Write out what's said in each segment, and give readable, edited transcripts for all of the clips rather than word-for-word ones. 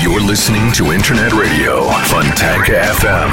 You're listening to Internet Radio Fontanka FM.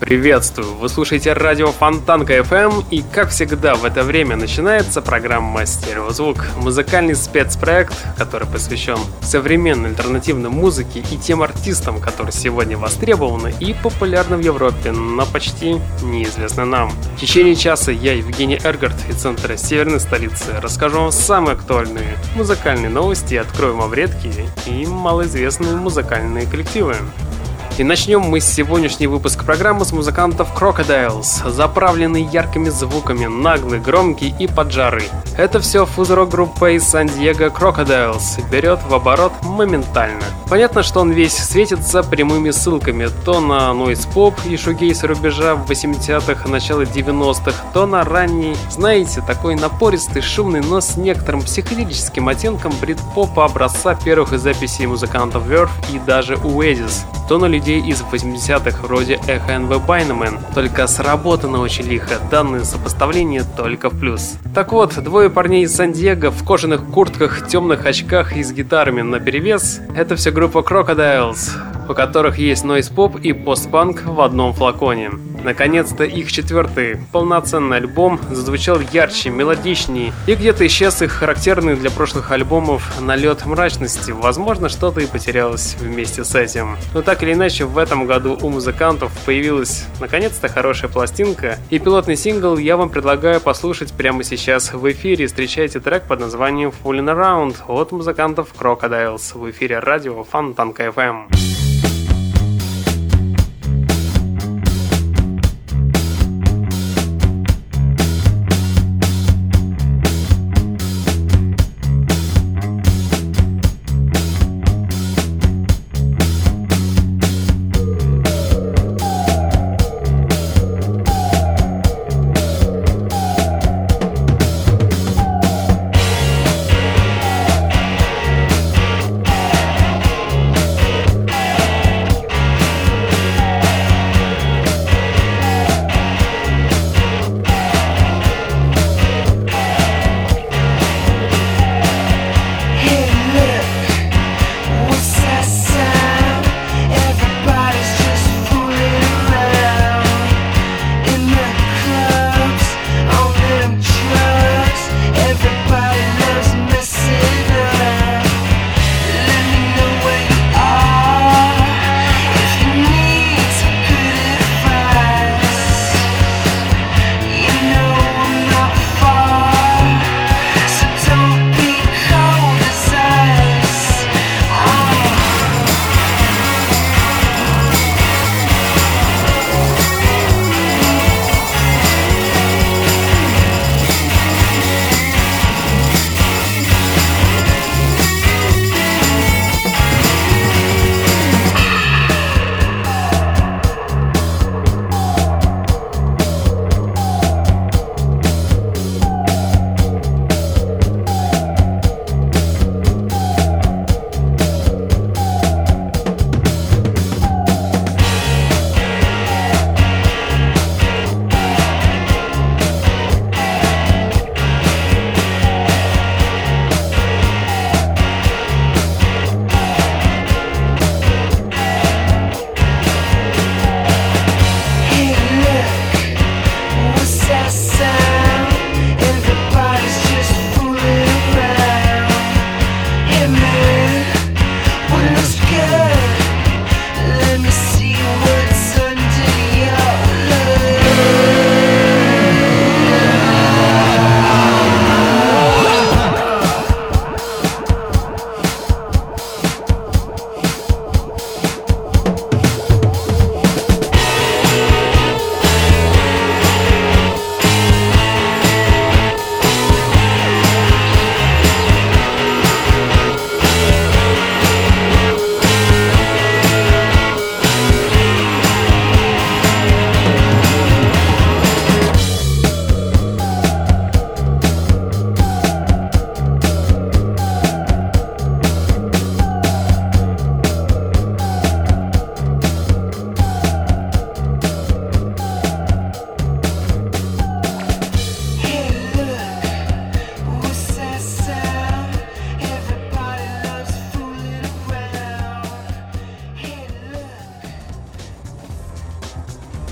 Приветствую! Вы слушаете радио Фонтанка FM, и, как всегда, в это время начинается программа «Стереозвук», музыкальный спецпроект, который посвящен современной альтернативной музыке и тем артистам, которые сегодня востребованы и популярны в Европе, но почти неизвестны нам. В течение часа я, Евгений Эргарт, из центра Северной столицы, расскажу вам самые актуальные музыкальные новости и открою вам редкие и малоизвестные музыкальные коллективы. И начнем мы сегодняшний выпуск программы с музыкантов Crocodiles, заправленные яркими звуками, наглые, громкие и поджары. Это все фуз-рок группа из San Diego Crocodiles берет в оборот моментально. Понятно, что он весь светится прямыми ссылками то на нойз-поп и шугейс рубежа в 80-х, начало 90-х, то на ранний, знаете, такой напористый, шумный, но с некоторым психоделическим оттенком брит-попа образца первых записей музыкантов Verve и даже Oasis, то на людей из 80-х вроде Echo and the Bunnymen, только сработано очень лихо, данное сопоставление только в плюс. Так вот, двое парней из Сан-Диего в кожаных куртках, темных очках и с гитарами наперевес — это все группа Crocodiles, у которых есть нойз-поп и постпанк в одном флаконе. Наконец-то их четвертый полноценный альбом зазвучал ярче, мелодичнее, и где-то исчез их характерный для прошлых альбомов налет мрачности, возможно, что-то и потерялось вместе с этим. Но так или иначе, в этом году у музыкантов появилась наконец-то хорошая пластинка, и пилотный сингл я вам предлагаю послушать прямо сейчас в эфире. Встречайте трек под названием «Fooling Around» от музыкантов Crocodiles в эфире радио Фонтанка FM.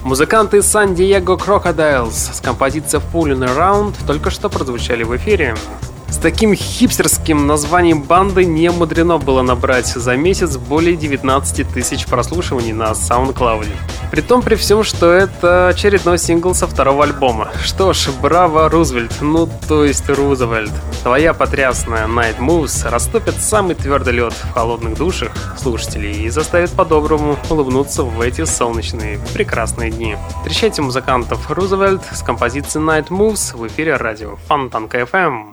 Музыканты San Diego Crocodiles с композицией Fooling Around только что прозвучали в эфире. С таким хипстерским названием банды не мудрено было набрать за месяц более 19 тысяч прослушиваний на SoundCloud. Притом при всем, что это очередной сингл со второго альбома. Что ж, браво, Roosevelt, ну то есть Roosevelt. Твоя потрясная Night Moves растопит самый твердый лед в холодных душах слушателей и заставит по-доброму улыбнуться в эти солнечные прекрасные дни. Встречайте музыкантов Roosevelt с композицией Night Moves в эфире радио Фонтанка FM.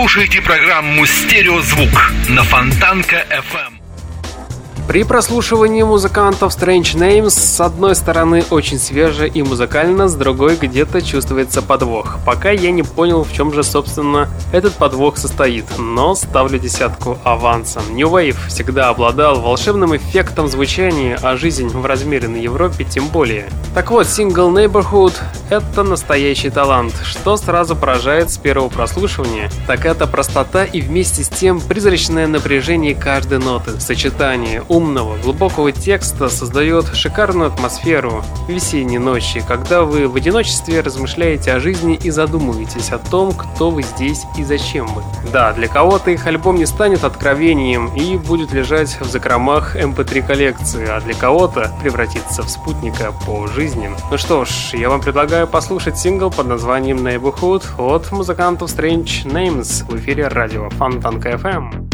слушаете программу «Стереозвук» на Фонтанка FM. При прослушивании музыкантов Strange Names с одной стороны очень свеже и музыкально, с другой где-то чувствуется подвох. Пока я не понял, в чем же, собственно, этот подвох состоит, но ставлю 10 авансом. New Wave всегда обладал волшебным эффектом звучания, а жизнь в размеренной Европе тем более. Так вот, сингл Neighborhood — это настоящий талант. Что сразу поражает с первого прослушивания, так это простота и вместе с тем призрачное напряжение каждой ноты, сочетание умного, глубокого текста создает шикарную атмосферу весенней ночи, когда вы в одиночестве размышляете о жизни и задумываетесь о том, кто вы здесь и зачем вы. Да, для кого-то их альбом не станет откровением и будет лежать в закромах MP3 коллекции, а для кого-то превратится в спутника по жизни. Ну что ж, я вам предлагаю послушать сингл под названием Neighborhood от музыкантов Strange Names в эфире радио Фонтанка FM.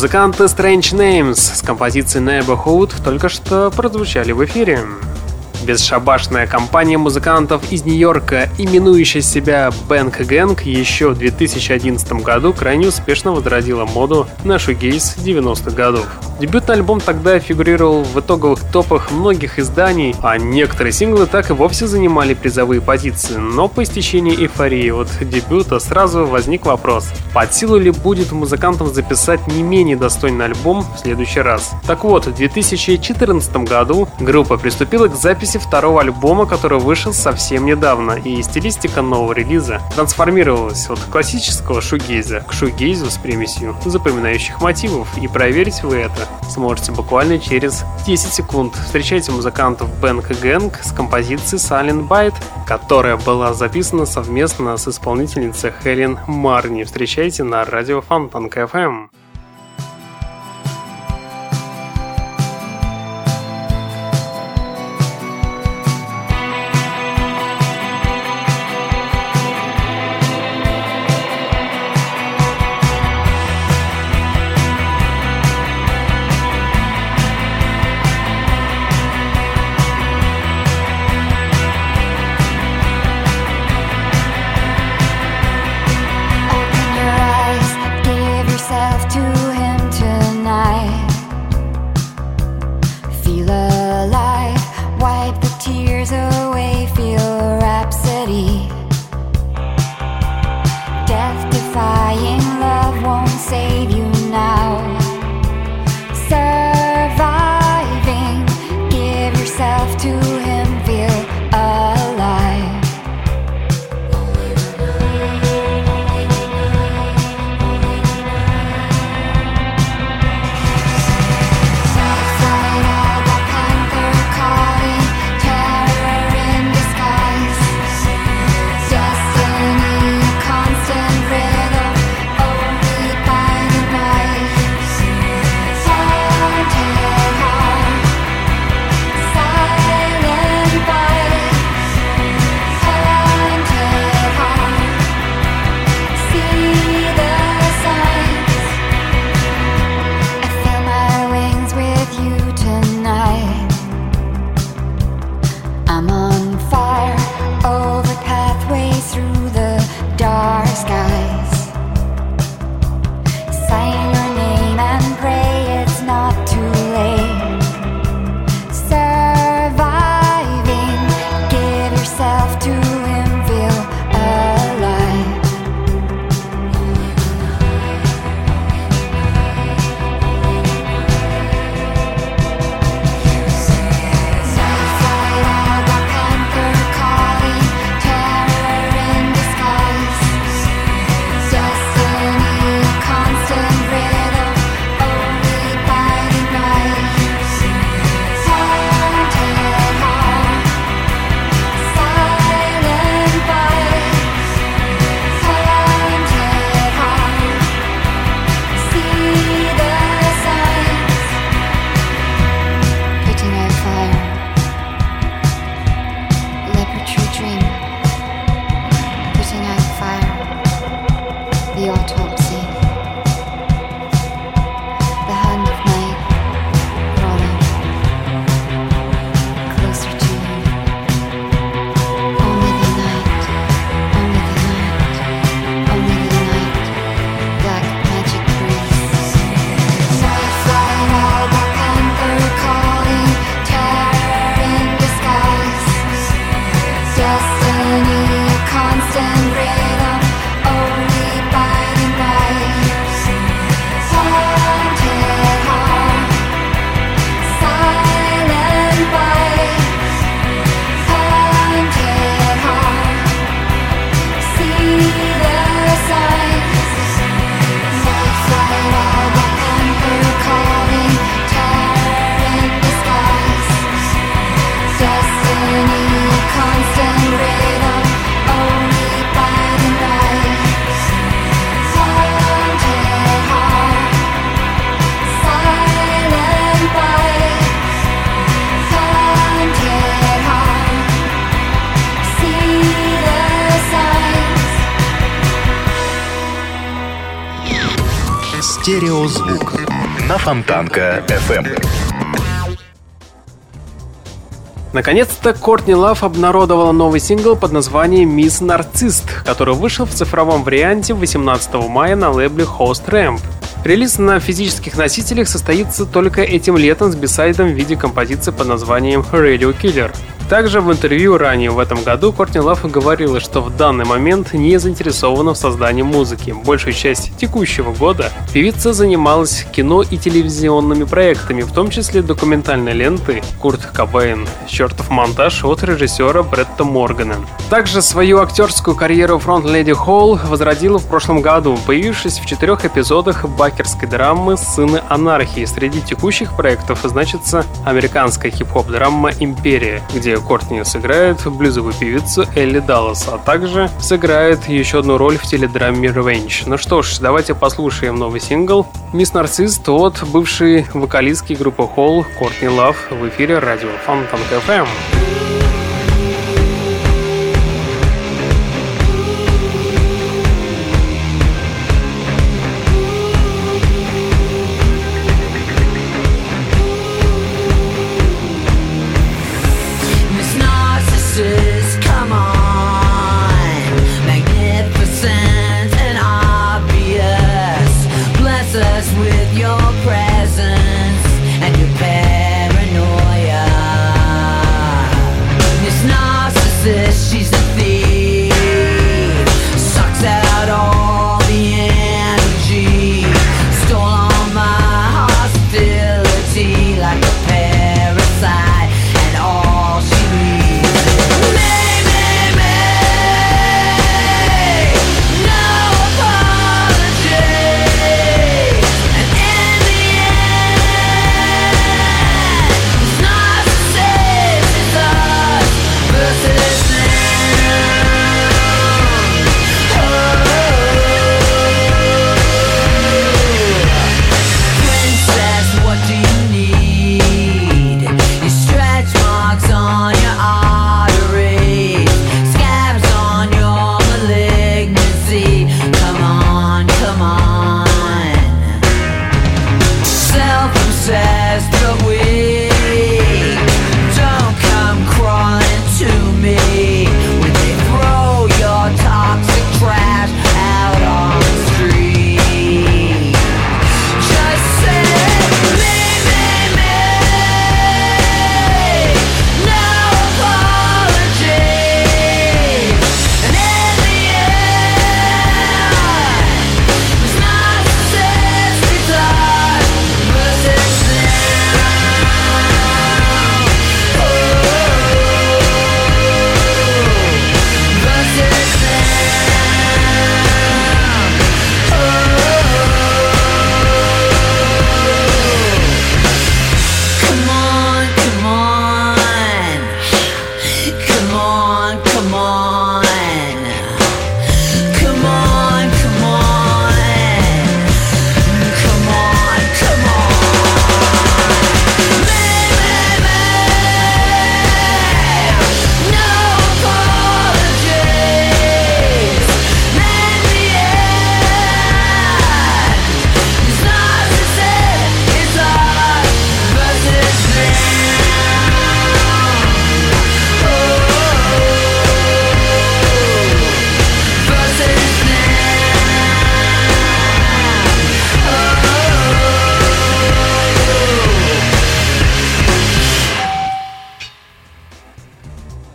музыканты Strange Names с композицией Neighborhood только что прозвучали в эфире. Бесшабашная компания музыкантов из Нью-Йорка, именующая себя Bang Gang, еще в 2011 году крайне успешно возродила моду на шугейз 90-х годов. Дебютный альбом тогда фигурировал в итоговых топах многих изданий, а некоторые синглы так и вовсе занимали призовые позиции. Но по истечении эйфории от дебюта сразу возник вопрос, под силу ли будет музыкантам записать не менее достойный альбом в следующий раз. Так вот, в 2014 году группа приступила к записи второго альбома, который вышел совсем недавно, и стилистика нового релиза трансформировалась от классического шугейза к шугейзу с примесью запоминающих мотивов, и проверить вы это сможете буквально через 10 секунд. Встречайте музыкантов Bang Gang с композицией Silent Bite, которая была записана совместно с исполнительницей Хеллен Марни. Встречайте на радио Фонтанка FM. Стереозвук. на Фонтанка FM. Наконец-то Кортни Лав обнародовала новый сингл под названием «Мисс Нарцисс», который вышел в цифровом варианте 18 мая на лейбле Host Ramp. Релиз на физических носителях состоится только этим летом с бисайдом в виде композиции под названием «Radio Killer». Также в интервью ранее в этом году Кортни Лав говорила, что в данный момент не заинтересована в создании музыки. Большую часть текущего года певица занималась кино и телевизионными проектами, в том числе документальной лентой «Курт Кобейн. Чертов монтаж» от режиссера Бретта Моргана. Также свою актерскую карьеру фронт-леди Hole возродила в прошлом году, появившись в 4 эпизодах бакерской драмы «Сыны анархии». Среди текущих проектов значится американская хип-хоп-драма «Империя», где Кортни сыграет блюзовую певицу Элли Даллас, а также сыграет еще одну роль в теледраме Revenge. Ну что ж, давайте послушаем новый сингл «Мисс Нарцисс» от бывшей вокалистки группы Hole Кортни Лав в эфире радио Фонтанка FM.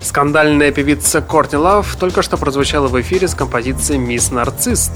Скандальная певица Кортни Лав только что прозвучала в эфире с композицией «Мисс Нарцисс».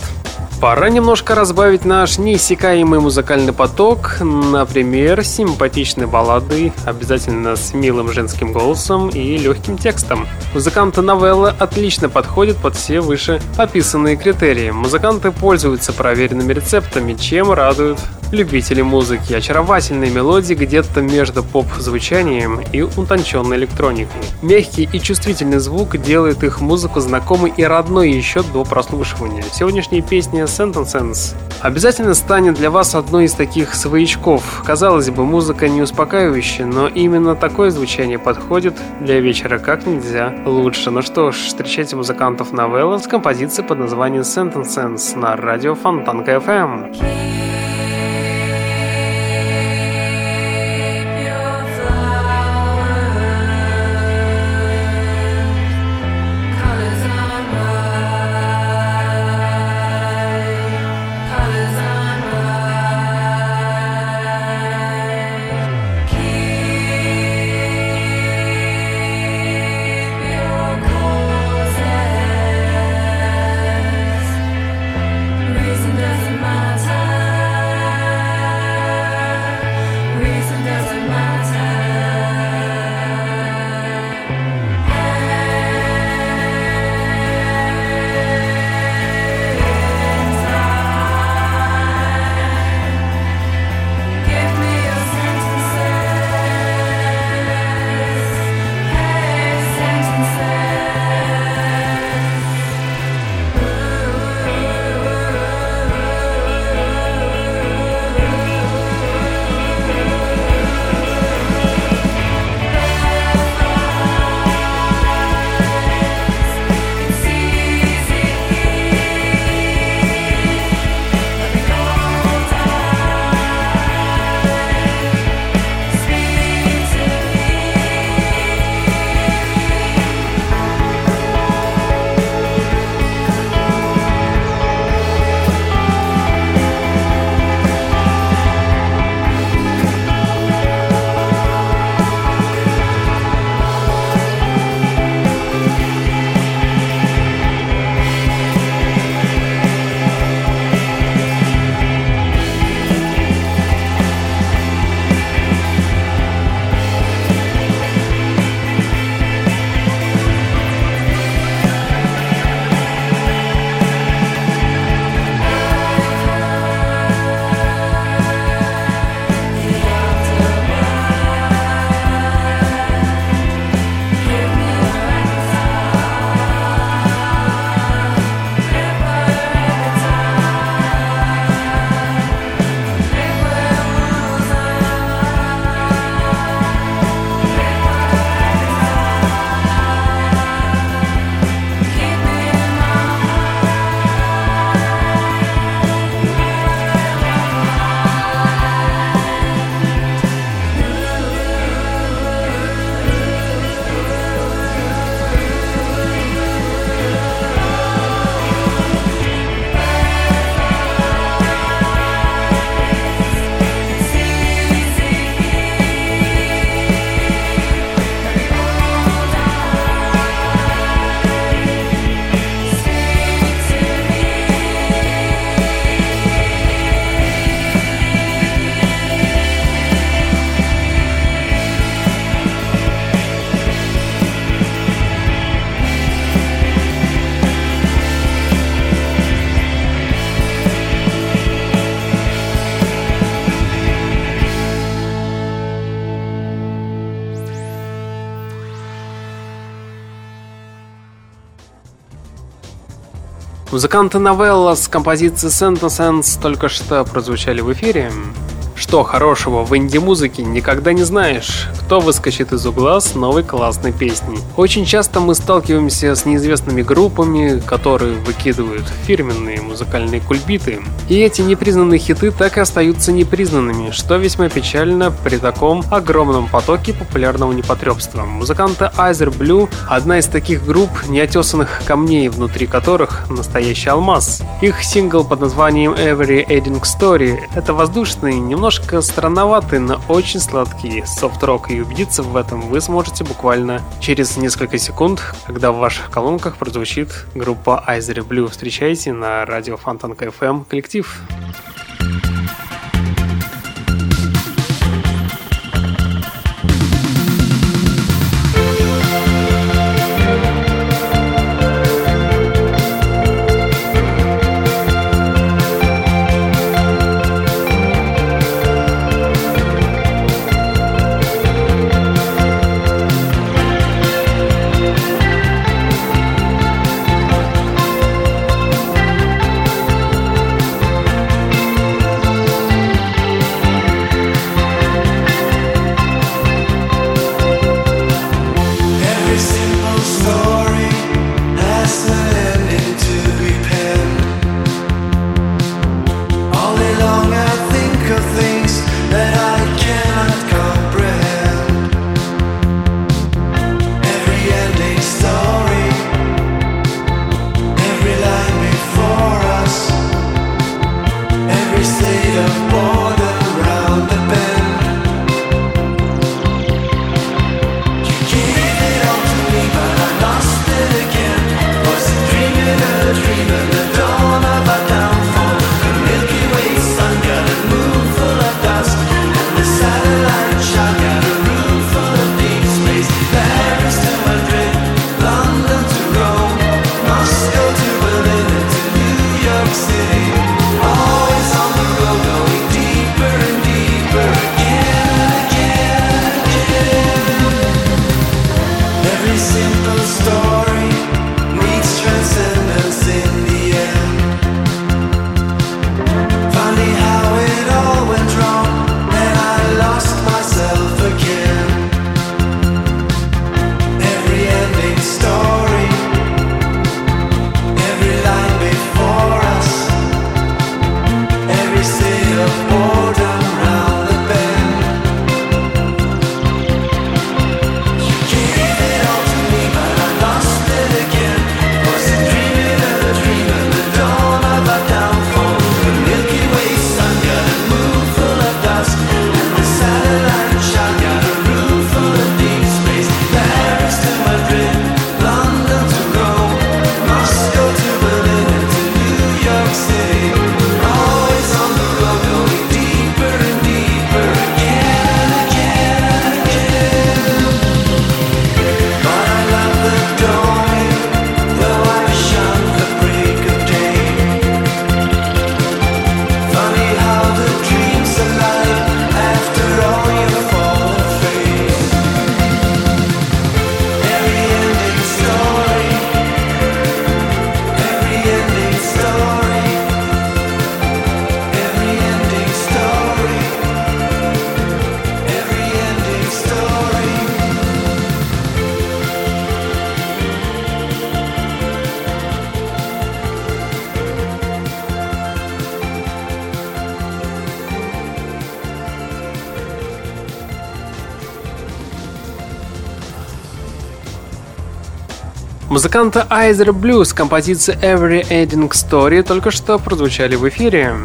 Пора немножко разбавить наш неиссякаемый музыкальный поток, например, симпатичной баллады, обязательно с милым женским голосом и легким текстом. Музыканты Novellas отлично подходят под все вышеописанные критерии. Музыканты пользуются проверенными рецептами, чем радуют любители музыки. Очаровательные мелодии где-то между поп-звучанием и утонченной электроникой. Мягкий и чувствительный звук делает их музыку знакомой и родной еще до прослушивания. Сегодняшняя песня Sentences обязательно станет для вас одной из таких своячков. Казалось бы, музыка не успокаивающая, но именно такое звучание подходит для вечера как нельзя лучше. Ну что ж, встречайте музыкантов Novellas с композицией под названием Sentences на радио Фонтанка FM. Yeah. Музыканты Novellas с композицией Sentence только что прозвучали в эфире. Что хорошего в инди-музыке, никогда не знаешь, кто выскочит из угла с новой классной песней. Очень часто мы сталкиваемся с неизвестными группами, которые выкидывают фирменные музыкальные кульбиты. И эти непризнанные хиты так и остаются непризнанными, что весьма печально при таком огромном потоке популярного непотребства. Музыканты Azure Blue – одна из таких групп, неотесанных камней, внутри которых настоящий алмаз. Их сингл под названием Every Ending Story – это воздушный, немножко странноватый, но очень сладкий софт-рок, и убедиться в этом вы сможете буквально через несколько секунд, когда в ваших колонках прозвучит группа Azure Blue. Встречайте на радио Фонтанка FM коллектив. Музыканты Azure Blue с композицией Every Ending Story только что прозвучали в эфире.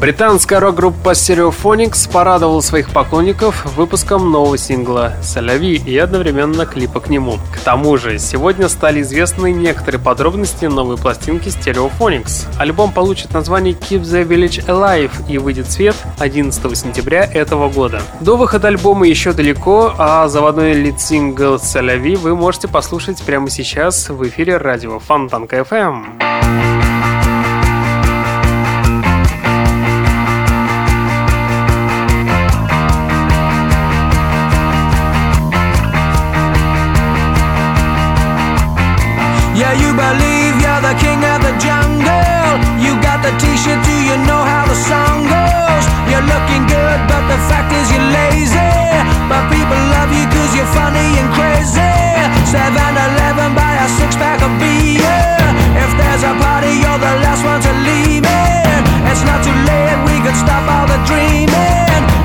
Британская рок-группа Stereophonics порадовала своих поклонников выпуском нового сингла «Соляви» и одновременно клипа к нему. К тому же, сегодня стали известны некоторые подробности новой пластинки Stereophonics. Альбом получит название Keep the Village Alive и выйдет в свет 11 сентября этого года. До выхода альбома еще далеко, а заводной лид-сингл «Соляви» вы можете послушать прямо сейчас в эфире радио Фонтанка FM. Yeah, you believe you're the the king of the jungle. You got the t-shirt, do you know how the song goes? You're looking good, but the fact is you're lazy. But people love you cause you're funny and crazy. 7-Eleven, buy a six-pack of beer. If there's a party, you're the last one to leave it. It's not too late, we could stop all the dreaming.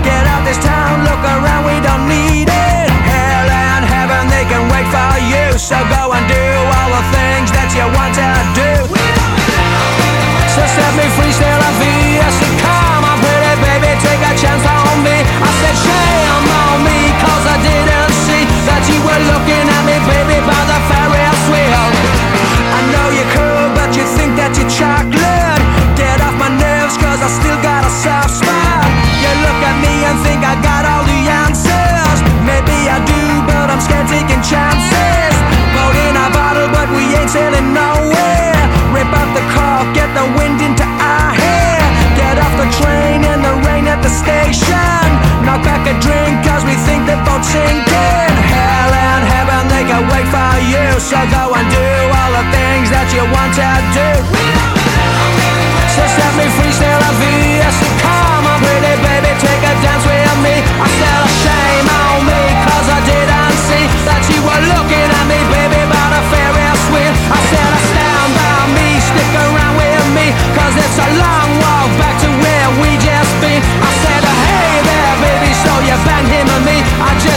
Get out this town, look around, we don't need it. Hell and heaven, they can wait for you. So go and do all the things that you want to do. So set me free, still a VS and come on, pretty baby, take a chance on me. I said shame on me, cause I didn't see that you were looking at me, baby, by the Ferris wheel. I know you're cool, but you think that you're chocolate. Get off my nerves, cause I still got a soft spot. You look at me and think I got all the answers. Maybe I do, but I'm scared taking chances. Boat in a bottle, but we ain't sailing nowhere. Rip up the cork, get the wind into our hair. Get off the train in the rain at the station. Knock back a drink, cause we think the boat's sinking. Hell and heaven, they can wait for you. So go and do all the things that you want to do. So set me free, still a VS. Come on, pretty baby, take a dance with me. I still have shame on me, cause I didn't see that you were looking at me, baby, by the Ferris wheel. I said, stand by me, stick around with me, cause it's a long walk back to where we just been. I said, hey there, baby, so you bang him and me.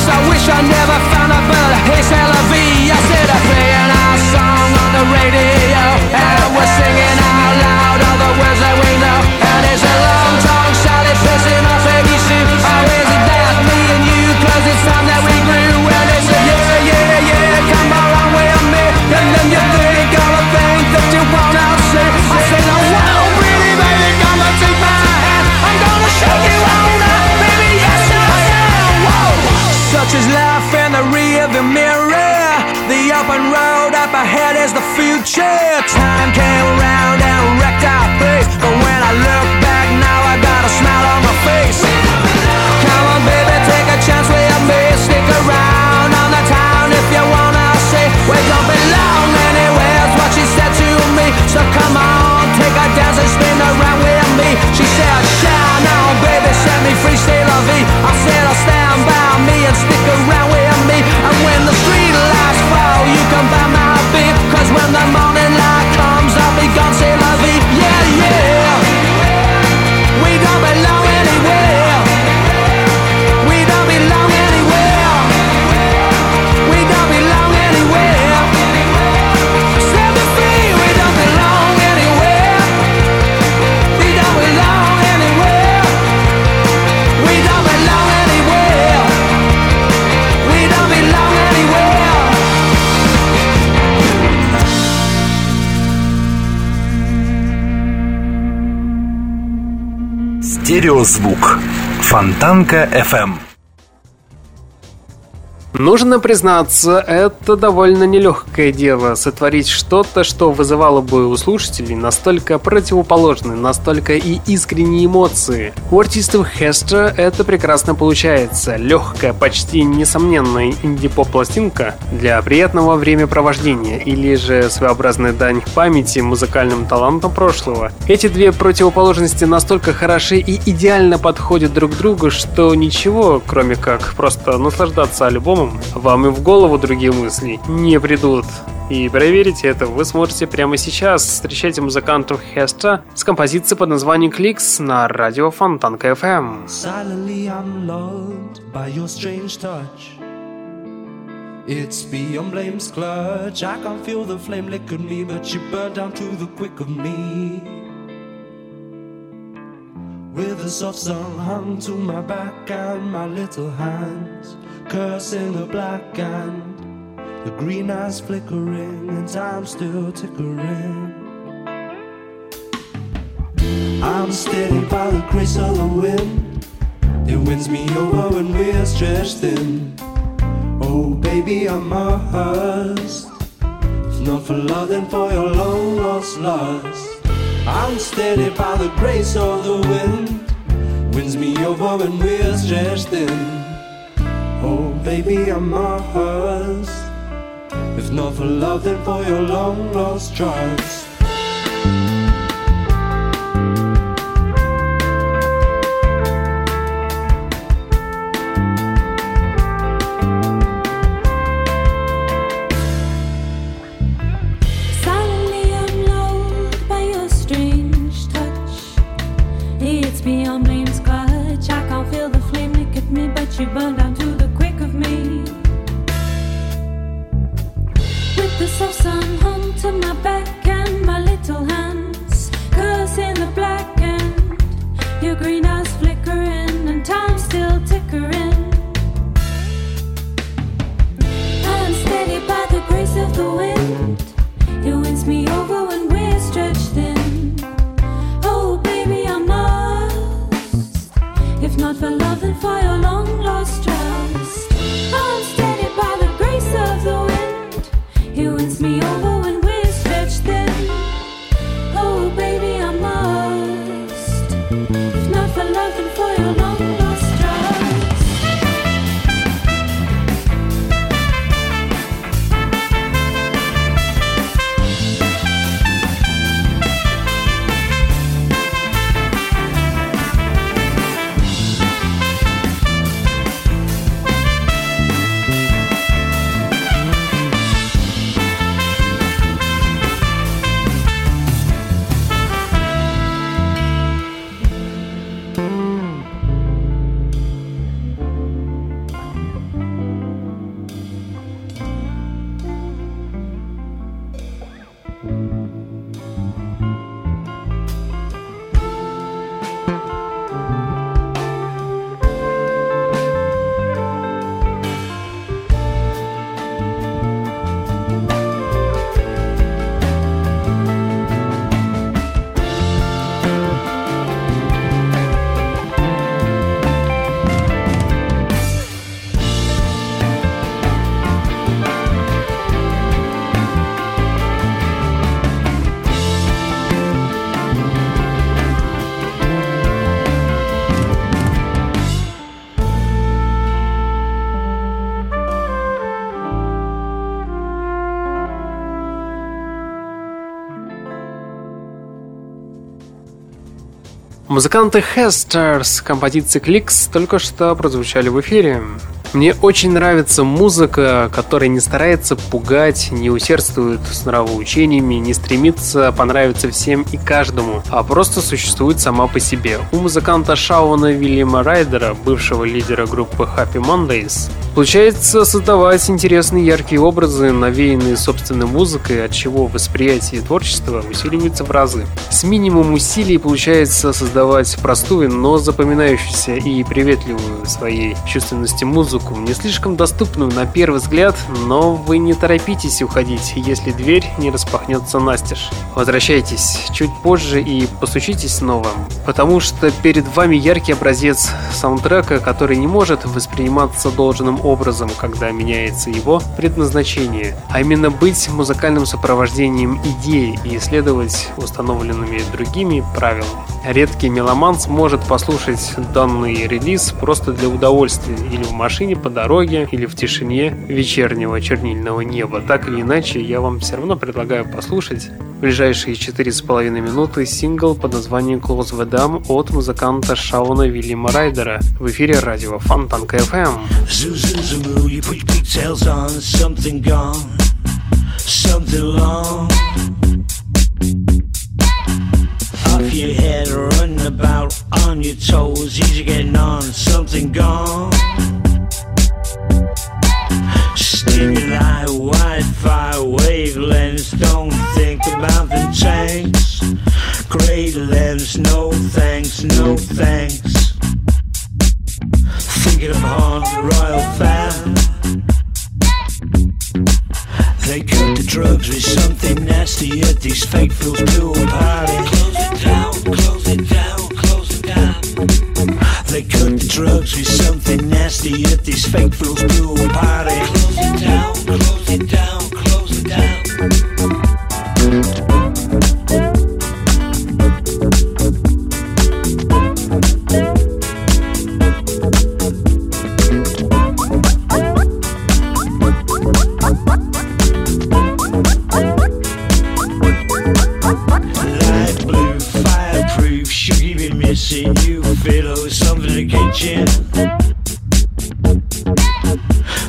I wish I never found a bird, his LV. I said, I'm playing our song on the radio, and we're singing out loud all the words that we know. And it's a long tongue solid pissing off every shoe. Oh, is it that me and you, cause it's time that we grew. And it's a yeah, yeah, yeah, come along with me. And then you think all the things that you want out say. I said, oh wow, pretty baby, come and take my hand. I'm gonna show you all that, baby, yes I am. Whoa. Such is life in the rearview mirror. The open road up ahead is the future. Time came around and wrecked our face, but when I look back now I got a smile on my face. Come on baby, take a chance with me. Stick around on the town if you wanna see. We don't belong anywhere, that's what she said to me. So come on, take a dance and spin around with me. She said, shine on baby, set me free, stay lovey. I said, I'll stand by me and stick around with me. And when the street lights fall, you come by my beat. Cause when the morning light comes, I'll be gone, say lovey. Yeah, yeah. We don't belong anywhere. We don't belong anywhere. We don't belong anywhere. Set me free, we don't belong anywhere. We don't belong anywhere. We don't belong anywhere. We don't belong anywhere. Стереозвук. Фонтанка FM. Нужно признаться, это довольно нелегкое дело — сотворить что-то, что вызывало бы у слушателей настолько противоположные, настолько и искренние эмоции. У артистов Хестера это прекрасно получается. Легкая, почти несомненная инди-поп-пластинка для приятного времяпровождения или же своеобразная дань памяти музыкальным талантам прошлого. Эти две противоположности настолько хороши и идеально подходят друг к другу, что ничего, кроме как просто наслаждаться альбомом, вам и в голову другие мысли не придут. И проверить это вы сможете прямо сейчас. Встречайте музыкантов Хестера с композицией под названием «Кликс» на радио Фонтанка FM. Silently I'm lulled by your strange touch. It's beyond blame's clutch. I can feel the flame lick at me, but you burn down to the quick of me. With a soft song hung to my back and my little hands cursing the black and the green eyes flickering and time still tickering. I'm steady by the grace of the wind. It winds me over when we're stretched thin. Oh baby, I must, if not for love then for your long lost lust. I'm steady by the grace of the wind. Winds me over when we're stretched thin. Oh baby, I must, if not for love then for your long lost trust. me over when we're stretched thin. Oh, baby, I must. If not for love, then for your long lost Музыканты Hestar's композиции Clicks только что прозвучали в эфире. Мне очень нравится музыка, которая не старается пугать, не усердствует с нравоучениями, не стремится понравиться всем и каждому, а просто существует сама по себе. У музыканта Шауна Уильяма Райдера, бывшего лидера группы Happy Mondays, получается создавать интересные яркие образы, навеянные собственной музыкой, от чего восприятие творчества усиливается в разы. С минимум усилий получается создавать простую, но запоминающуюся и приветливую своей чувственности музыку, не слишком доступную на первый взгляд, но вы не торопитесь уходить, если дверь не распахнется настежь. Возвращайтесь чуть позже и постучитесь снова, потому что перед вами яркий образец саундтрека, который не может восприниматься должным образом, когда меняется его предназначение, а именно быть музыкальным сопровождением идеи и следовать установленными другими правилам. Редкий меломан сможет послушать данный релиз просто для удовольствия или в машине, по дороге или в тишине вечернего чернильного неба. Так или иначе, я вам все равно предлагаю послушать в ближайшие 4,5 минуты сингл под названием Close the Dam от музыканта Шауна Уильяма Райдера в эфире радио Фонтанка FM. Stimuli, Wi-Fi, wavelengths, don't think about the tanks. Great lens, no thanks, no thanks. Thinking of hard royal fam. They cut the drugs with something nasty, yet these fake fools do a party. Close it down, close it down, close it down. They cut the drugs with something nasty, yet these fake fools do a party. Close it down, close it down, close it down. Light blue, fireproof, should you be missing you? Fiddle something in the kitchen.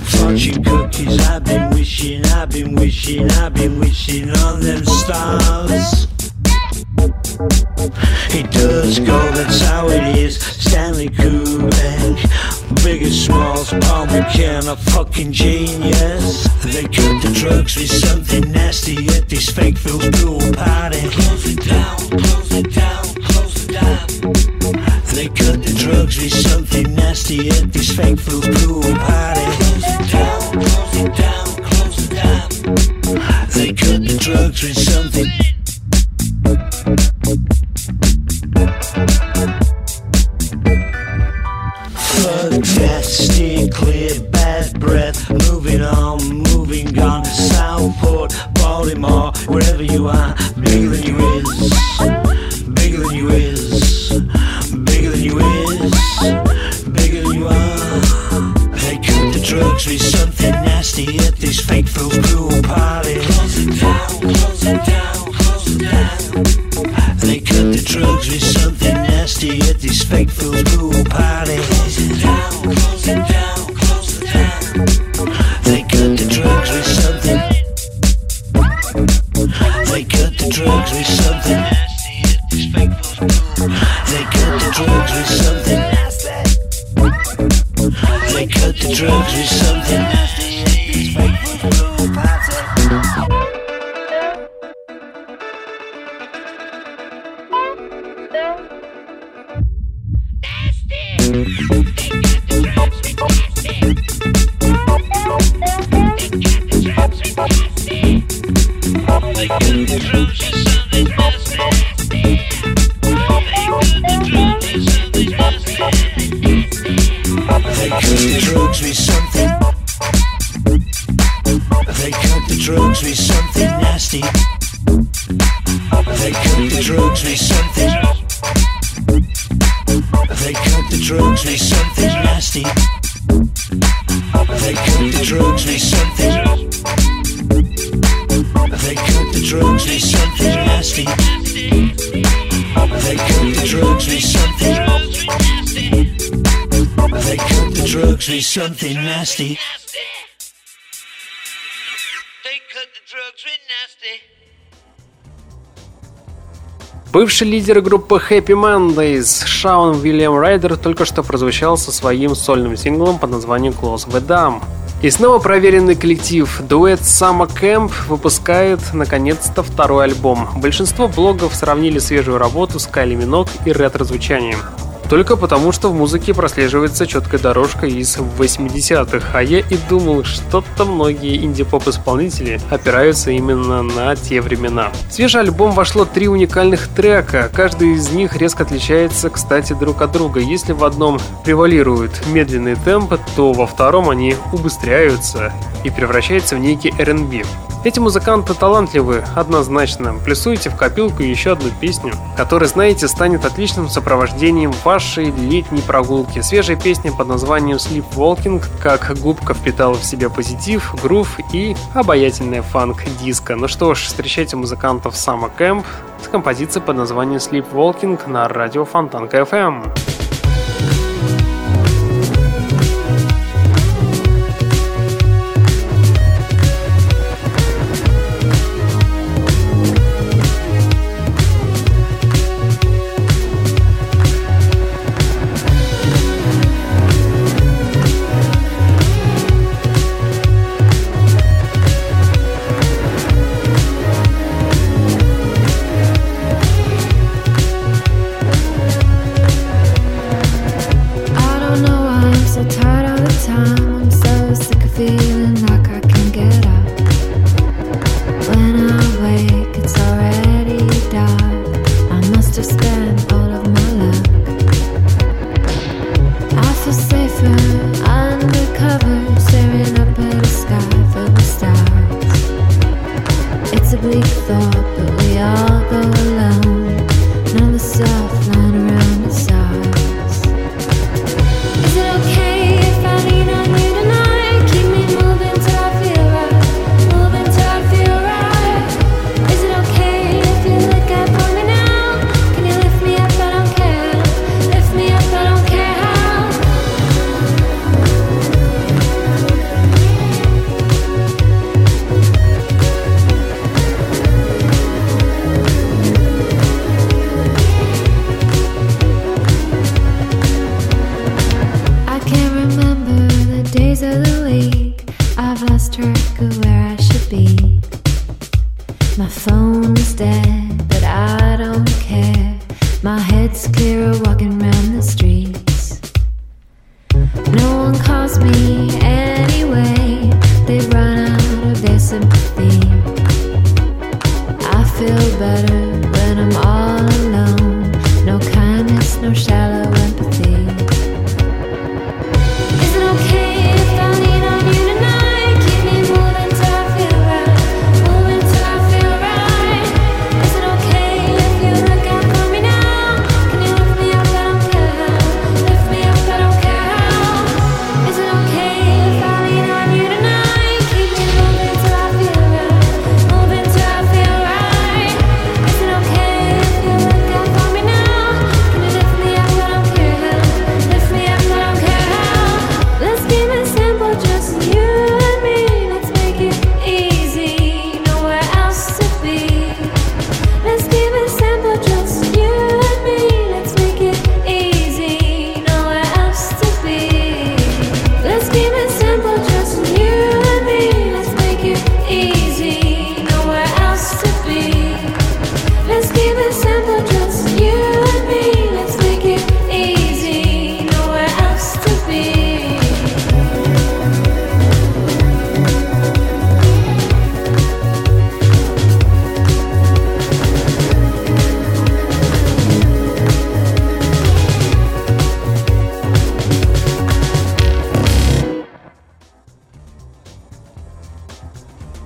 Fortune cookies, I've been wishing, I've been wishing, I've been wishing on them stars. It does go, that's how it is. Stanley Kubrick, big or small, Paul McCann, a fucking genius. They cut the drugs with something nasty, yet these fake fools do a party. Close it down, close it down, close it down. They cut the drugs with something nasty at this fake fools blue party. Close it down, close it down, close it down. They cut the drugs with something. Fuck that, steer clear, bad breath. Moving on, moving on to Southport. holding more. Wherever you are, bigger than you is, bigger than you is, bigger than you is, bigger than you are. They cook the drugs with something nasty at this fateful cruel party. Close it down, close it down, close it down. They cook the drugs with something nasty at this fateful cruel party. Close it down, close it down, close it down. They cook the drugs with something. They cut the drugs with something nasty at this fateful cruel party. They cut the drugs with something nasty. They cut the drugs with something nasty at this fateful cruel party. Something nasty. Nasty. They cut the drugs with nasty. Бывший лидер группы Happy Mondays Shaun William Ryder только что прозвучал со своим сольным синглом под названием Close the Dam. И снова проверенный коллектив дуэт Summer Camp выпускает наконец-то второй альбом. Большинство блогов сравнили свежую работу с Кайли Минок и ретро-звучанием. Только потому, что в музыке прослеживается четкая дорожка из 80-х, а я и думал, что-то многие инди-поп-исполнители опираются именно на те времена. В свежий альбом вошло 3 уникальных трека, каждый из них резко отличается, кстати, друг от друга. Если в одном превалируют медленные темпы, то во втором они убыстряются и превращаются в некий R&B. Эти музыканты талантливы, однозначно. Плюсуйте в копилку еще одну песню, которая, знаете, станет отличным сопровождением вашей летней прогулки. Свежая песня под названием Sleepwalking, как губка впитала в себя позитив, грув и обаятельная фанк-диско. Ну что ж, встречайте музыкантов Summer Camp с композицией под названием Sleepwalking на радио Фонтанка FM. Is it okay if I lean on you tonight? Keep me moving till I feel right. Moving till I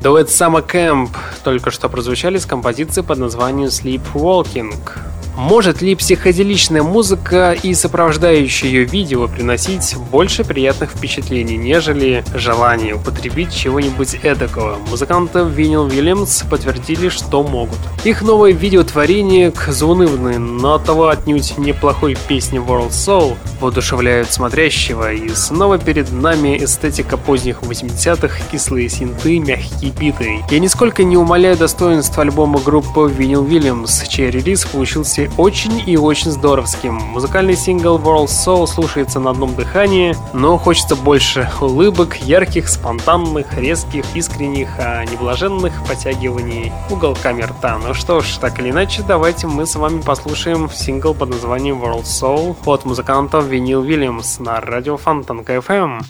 Дуэт Summer Camp только что прозвучали с композицией под названием Sleepwalking. Может ли психоделичная музыка и сопровождающие ее видео приносить больше приятных впечатлений, нежели желание употребить чего-нибудь эдакого? Музыканты Vinyl Williams подтвердили, что могут. Их новое видеотворение к заунывной, но оттого отнюдь неплохой песне World Soul воодушевляют смотрящего, и снова перед нами эстетика поздних 80-х, кислые синты, мягкие биты. Я нисколько не умаляю достоинства альбома группы Vinyl Williams, чей релиз получился очень и очень здоровским. Музыкальный сингл World Soul слушается на одном дыхании, но хочется больше улыбок, ярких, спонтанных, резких, искренних, а не блаженных потягиваний уголками рта. Ну что ж, так или иначе, давайте мы с вами послушаем сингл под названием World Soul от музыкантов Vinyl Williams на радио Фонтанка FM.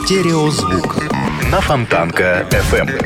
Стереозвук на Фонтанка FM.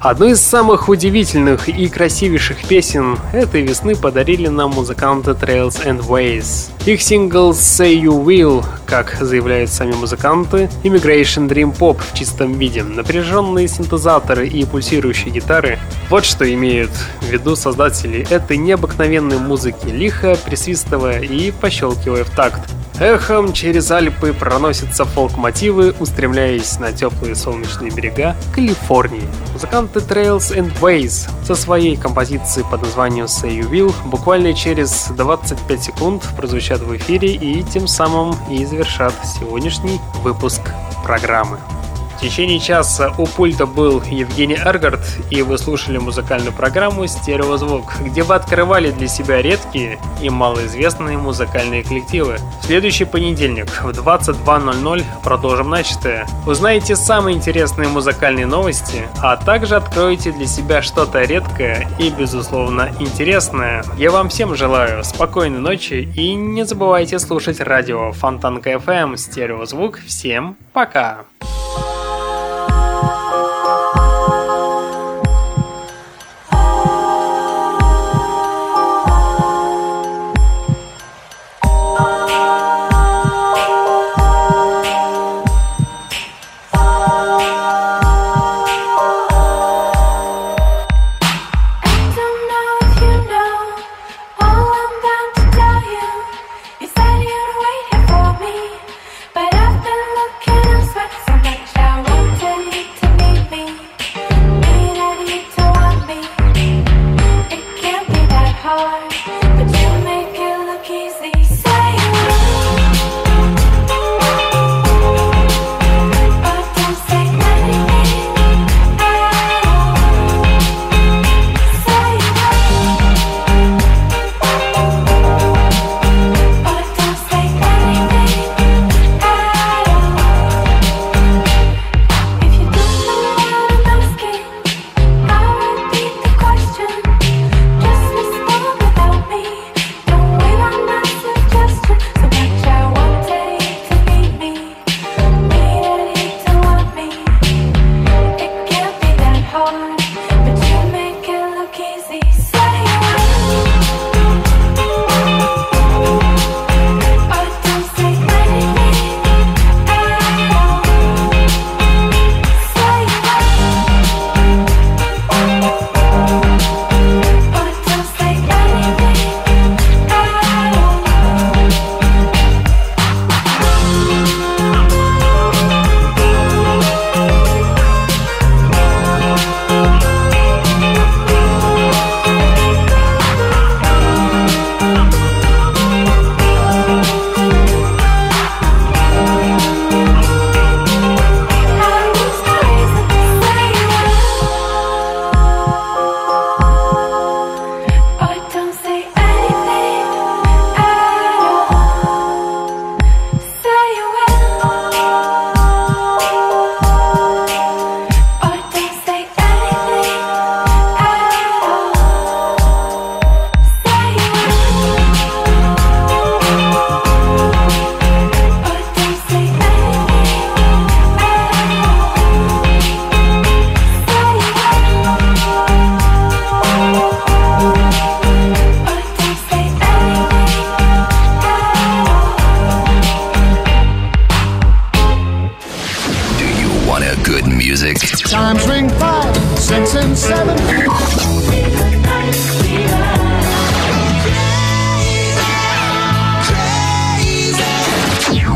Одну из самых удивительных и красивейших песен этой весны подарили нам музыканты Trails and Ways. Их сингл «Say You Will», как заявляют сами музыканты, Immigration Dream Pop в чистом виде, напряженные синтезаторы и пульсирующие гитары. Вот что имеют в виду создатели этой необыкновенной музыки, лихо присвистывая и пощелкивая в такт. Эхом через Альпы проносятся фолк-мотивы, устремляясь на теплые солнечные берега Калифорнии. Музыканты Trails and Ways со своей композицией под названием Say You Will буквально через 25 секунд прозвучат в эфире и тем самым и завершат сегодняшний выпуск программы. В течение часа у пульта был Евгений Эргарт, и вы слушали музыкальную программу «Стереозвук», где вы открывали для себя редкие и малоизвестные музыкальные коллективы. В следующий понедельник в 22:00 продолжим начатое. Узнаете самые интересные музыкальные новости, а также откроете для себя что-то редкое и, безусловно, интересное. Я вам всем желаю спокойной ночи и не забывайте слушать радио Фонтанка FM «Стереозвук». Всем пока!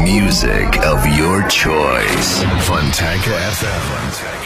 Music of your choice. Fontanka FM.